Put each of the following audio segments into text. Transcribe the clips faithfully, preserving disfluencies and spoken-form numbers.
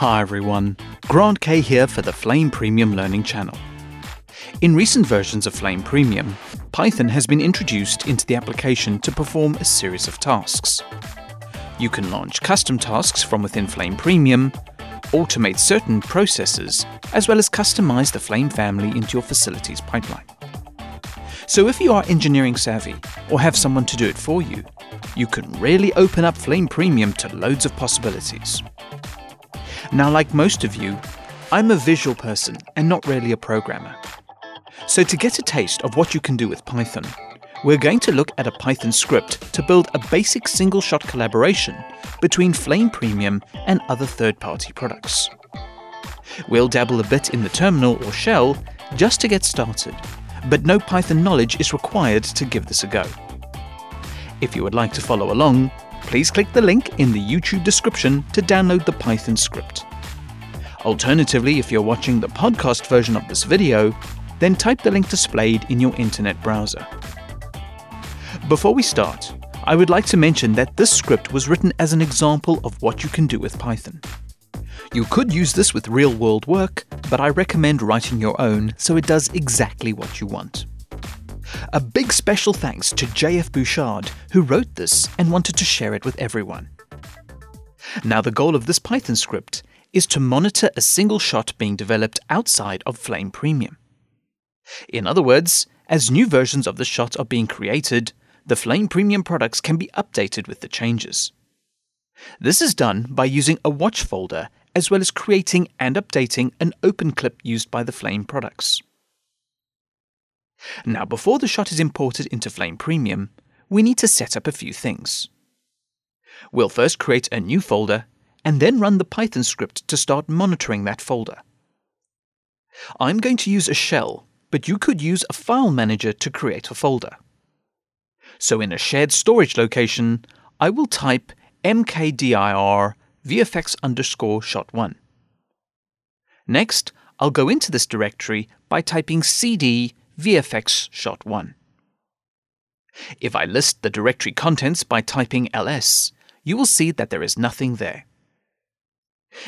Hi everyone, Grant K here for the Flame Premium Learning Channel. In recent versions of Flame Premium, Python has been introduced into the application to perform a series of tasks. You can launch custom tasks from within Flame Premium, automate certain processes, as well as customize the Flame family into your facilities pipeline. So if you are engineering savvy or have someone to do it for you, you can really open up Flame Premium to loads of possibilities. Now, like most of you, I'm a visual person and not really a programmer. So to get a taste of what you can do with Python, we're going to look at a Python script to build a basic single-shot collaboration between Flame Premium and other third-party products. We'll dabble a bit in the terminal or shell just to get started, but no Python knowledge is required to give this a go. If you would like to follow along, please click the link in the YouTube description to download the Python script. Alternatively, if you're watching the podcast version of this video, then type the link displayed in your internet browser. Before we start, I would like to mention that this script was written as an example of what you can do with Python. You could use this with real-world work, but I recommend writing your own so it does exactly what you want. A big special thanks to J F Bouchard, who wrote this and wanted to share it with everyone. Now, the goal of this Python script is to monitor a single shot being developed outside of Flame Premium. In other words, as new versions of the shot are being created, the Flame Premium products can be updated with the changes. This is done by using a watch folder, as well as creating and updating an OpenClip used by the Flame products. Now, before the shot is imported into Flame Premium, we need to set up a few things. We'll first create a new folder and then run the Python script to start monitoring that folder. I'm going to use a shell, but you could use a file manager to create a folder. So in a shared storage location, I will type mkdir vfx underscore shot one. Next, I'll go into this directory by typing cd vfx shot one. If I list the directory contents by typing ls, you will see that there is nothing there.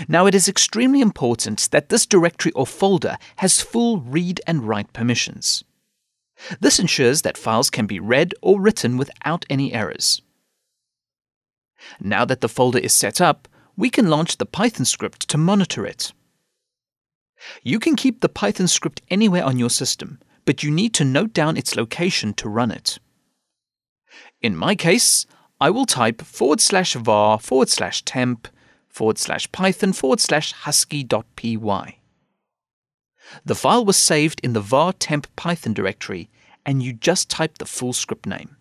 Now, it is extremely important that this directory or folder has full read and write permissions. This ensures that files can be read or written without any errors. Now that the folder is set up, we can launch the Python script to monitor it. You can keep the Python script anywhere on your system, but you need to note down its location to run it. In my case, I will type forward slash var forward slash temp forward slash python forward slash husky.py. The file was saved in the var temp python directory, and you just type the full script name.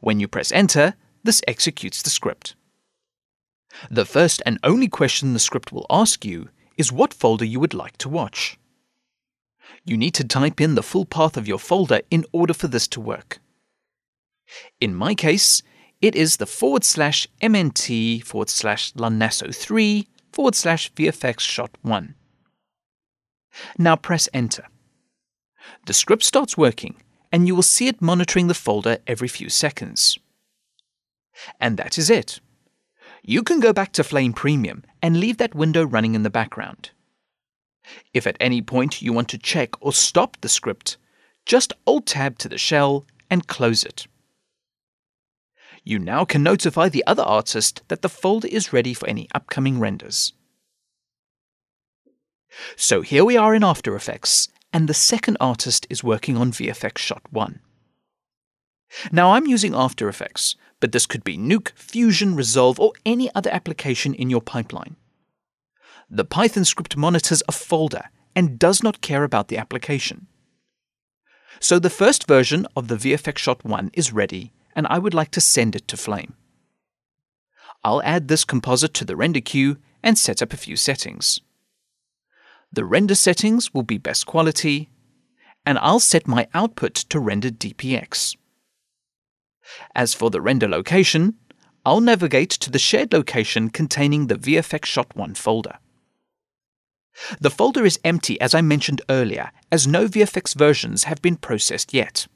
When you press enter, this executes the script. The first and only question the script will ask you is what folder you would like to watch. You need to type in the full path of your folder in order for this to work. In my case, it is the forward slash mnt forward slash lanasso three forward slash vfx shot one. Now press enter. The script starts working, and you will see it monitoring the folder every few seconds. And that is it. You can go back to Flame Premium and leave that window running in the background. If at any point you want to check or stop the script, just Alt-Tab to the shell and close it. You now can notify the other artist that the folder is ready for any upcoming renders. So here we are in After Effects, and the second artist is working on V F X shot one. Now, I'm using After Effects, but this could be Nuke, Fusion, Resolve, or any other application in your pipeline. The Python script monitors a folder and does not care about the application. So the first version of the V F X shot one is ready, and I would like to send it to Flame. I'll add this composite to the render queue and set up a few settings. The render settings will be best quality, and I'll set my output to render D P X. As for the render location, I'll navigate to the shared location containing the V F X shot one folder. The folder is empty, as I mentioned earlier, as no V F X versions have been processed yet.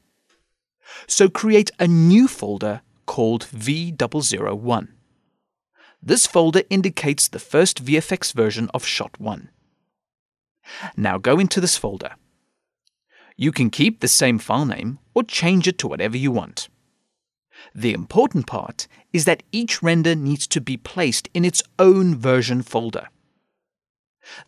So create a new folder called V zero zero one. This folder indicates the first V F X version of Shot one. Now go into this folder. You can keep the same file name or change it to whatever you want. The important part is that each render needs to be placed in its own version folder.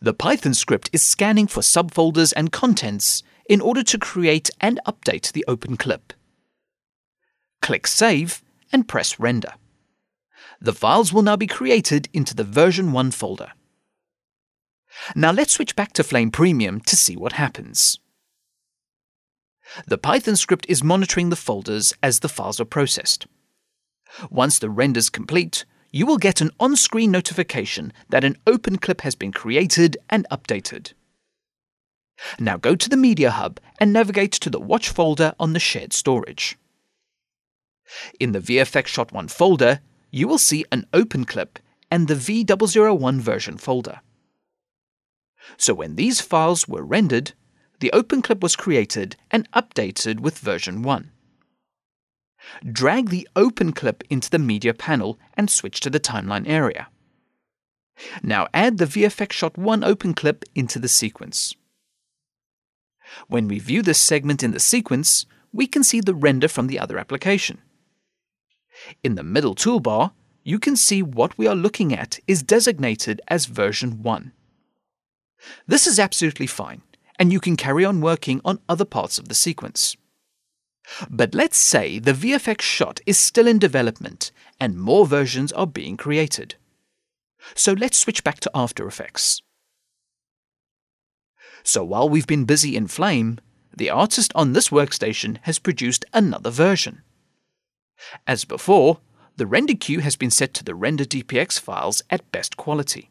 The Python script is scanning for subfolders and contents in order to create and update the OpenClip. Click Save and press Render. The files will now be created into the version one folder. Now let's switch back to Flame Premium to see what happens. The Python script is monitoring the folders as the files are processed. Once the render is complete, you will get an on-screen notification that an OpenClip has been created and updated. Now go to the Media Hub and navigate to the Watch folder on the shared storage. In the V F X Shot one folder, you will see an OpenClip and the V zero zero one version folder. So when these files were rendered, the OpenClip was created and updated with version one. Drag the OpenClip into the media panel and switch to the timeline area. Now add the V F X Shot one OpenClip into the sequence. When we view this segment in the sequence, we can see the render from the other application. In the middle toolbar, you can see what we are looking at is designated as version one. This is absolutely fine, and you can carry on working on other parts of the sequence. But let's say the V F X shot is still in development and more versions are being created. So let's switch back to After Effects. So while we've been busy in Flame, the artist on this workstation has produced another version. As before, the render queue has been set to the render D P X files at best quality.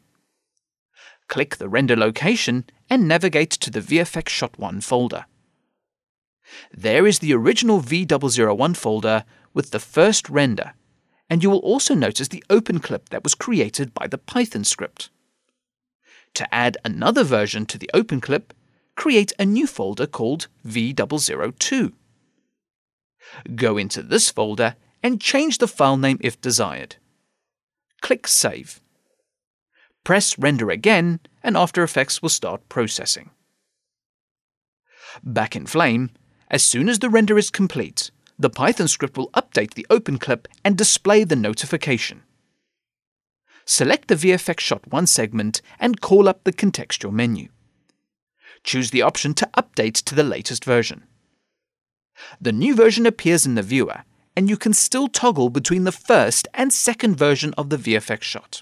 Click the render location and navigate to the V F X Shot one folder. There is the original V zero zero one folder with the first render, and you will also notice the OpenClip that was created by the Python script. To add another version to the OpenClip, create a new folder called V zero zero two. Go into this folder and change the file name if desired. Click Save. Press Render again and After Effects will start processing. Back in Flame, as soon as the render is complete, the Python script will update the OpenClip and display the notification. Select the V F X Shot one segment and call up the contextual menu. Choose the option to update to the latest version. The new version appears in the viewer, and you can still toggle between the first and second version of the V F X shot.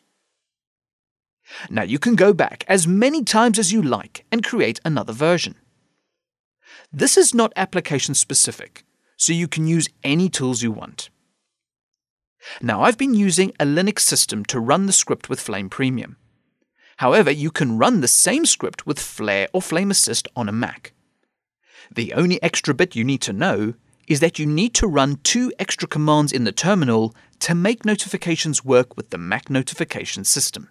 Now you can go back as many times as you like and create another version. This is not application specific, so you can use any tools you want. Now I've been using a Linux system to run the script with Flame Premium. However, you can run the same script with Flare or Flame Assist on a Mac. The only extra bit you need to know is that you need to run two extra commands in the terminal to make notifications work with the Mac notification system.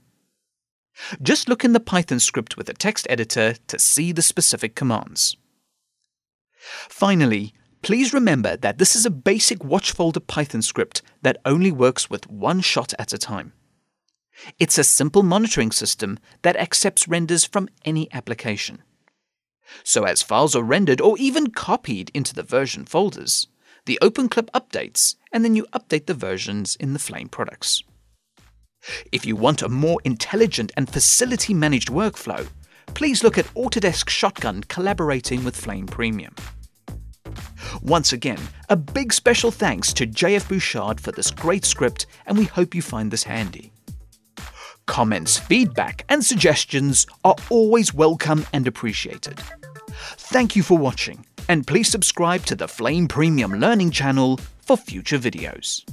Just look in the Python script with a text editor to see the specific commands. Finally, please remember that this is a basic watch folder Python script that only works with one shot at a time. It's a simple monitoring system that accepts renders from any application. So as files are rendered or even copied into the version folders, the OpenClip updates and then you update the versions in the Flame products. If you want a more intelligent and facility-managed workflow, please look at Autodesk Shotgun collaborating with Flame Premium. Once again, a big special thanks to J F Bouchard for this great script, and we hope you find this handy. Comments, feedback, and suggestions are always welcome and appreciated. Thank you for watching, and please subscribe to the Flame Premium Learning channel for future videos.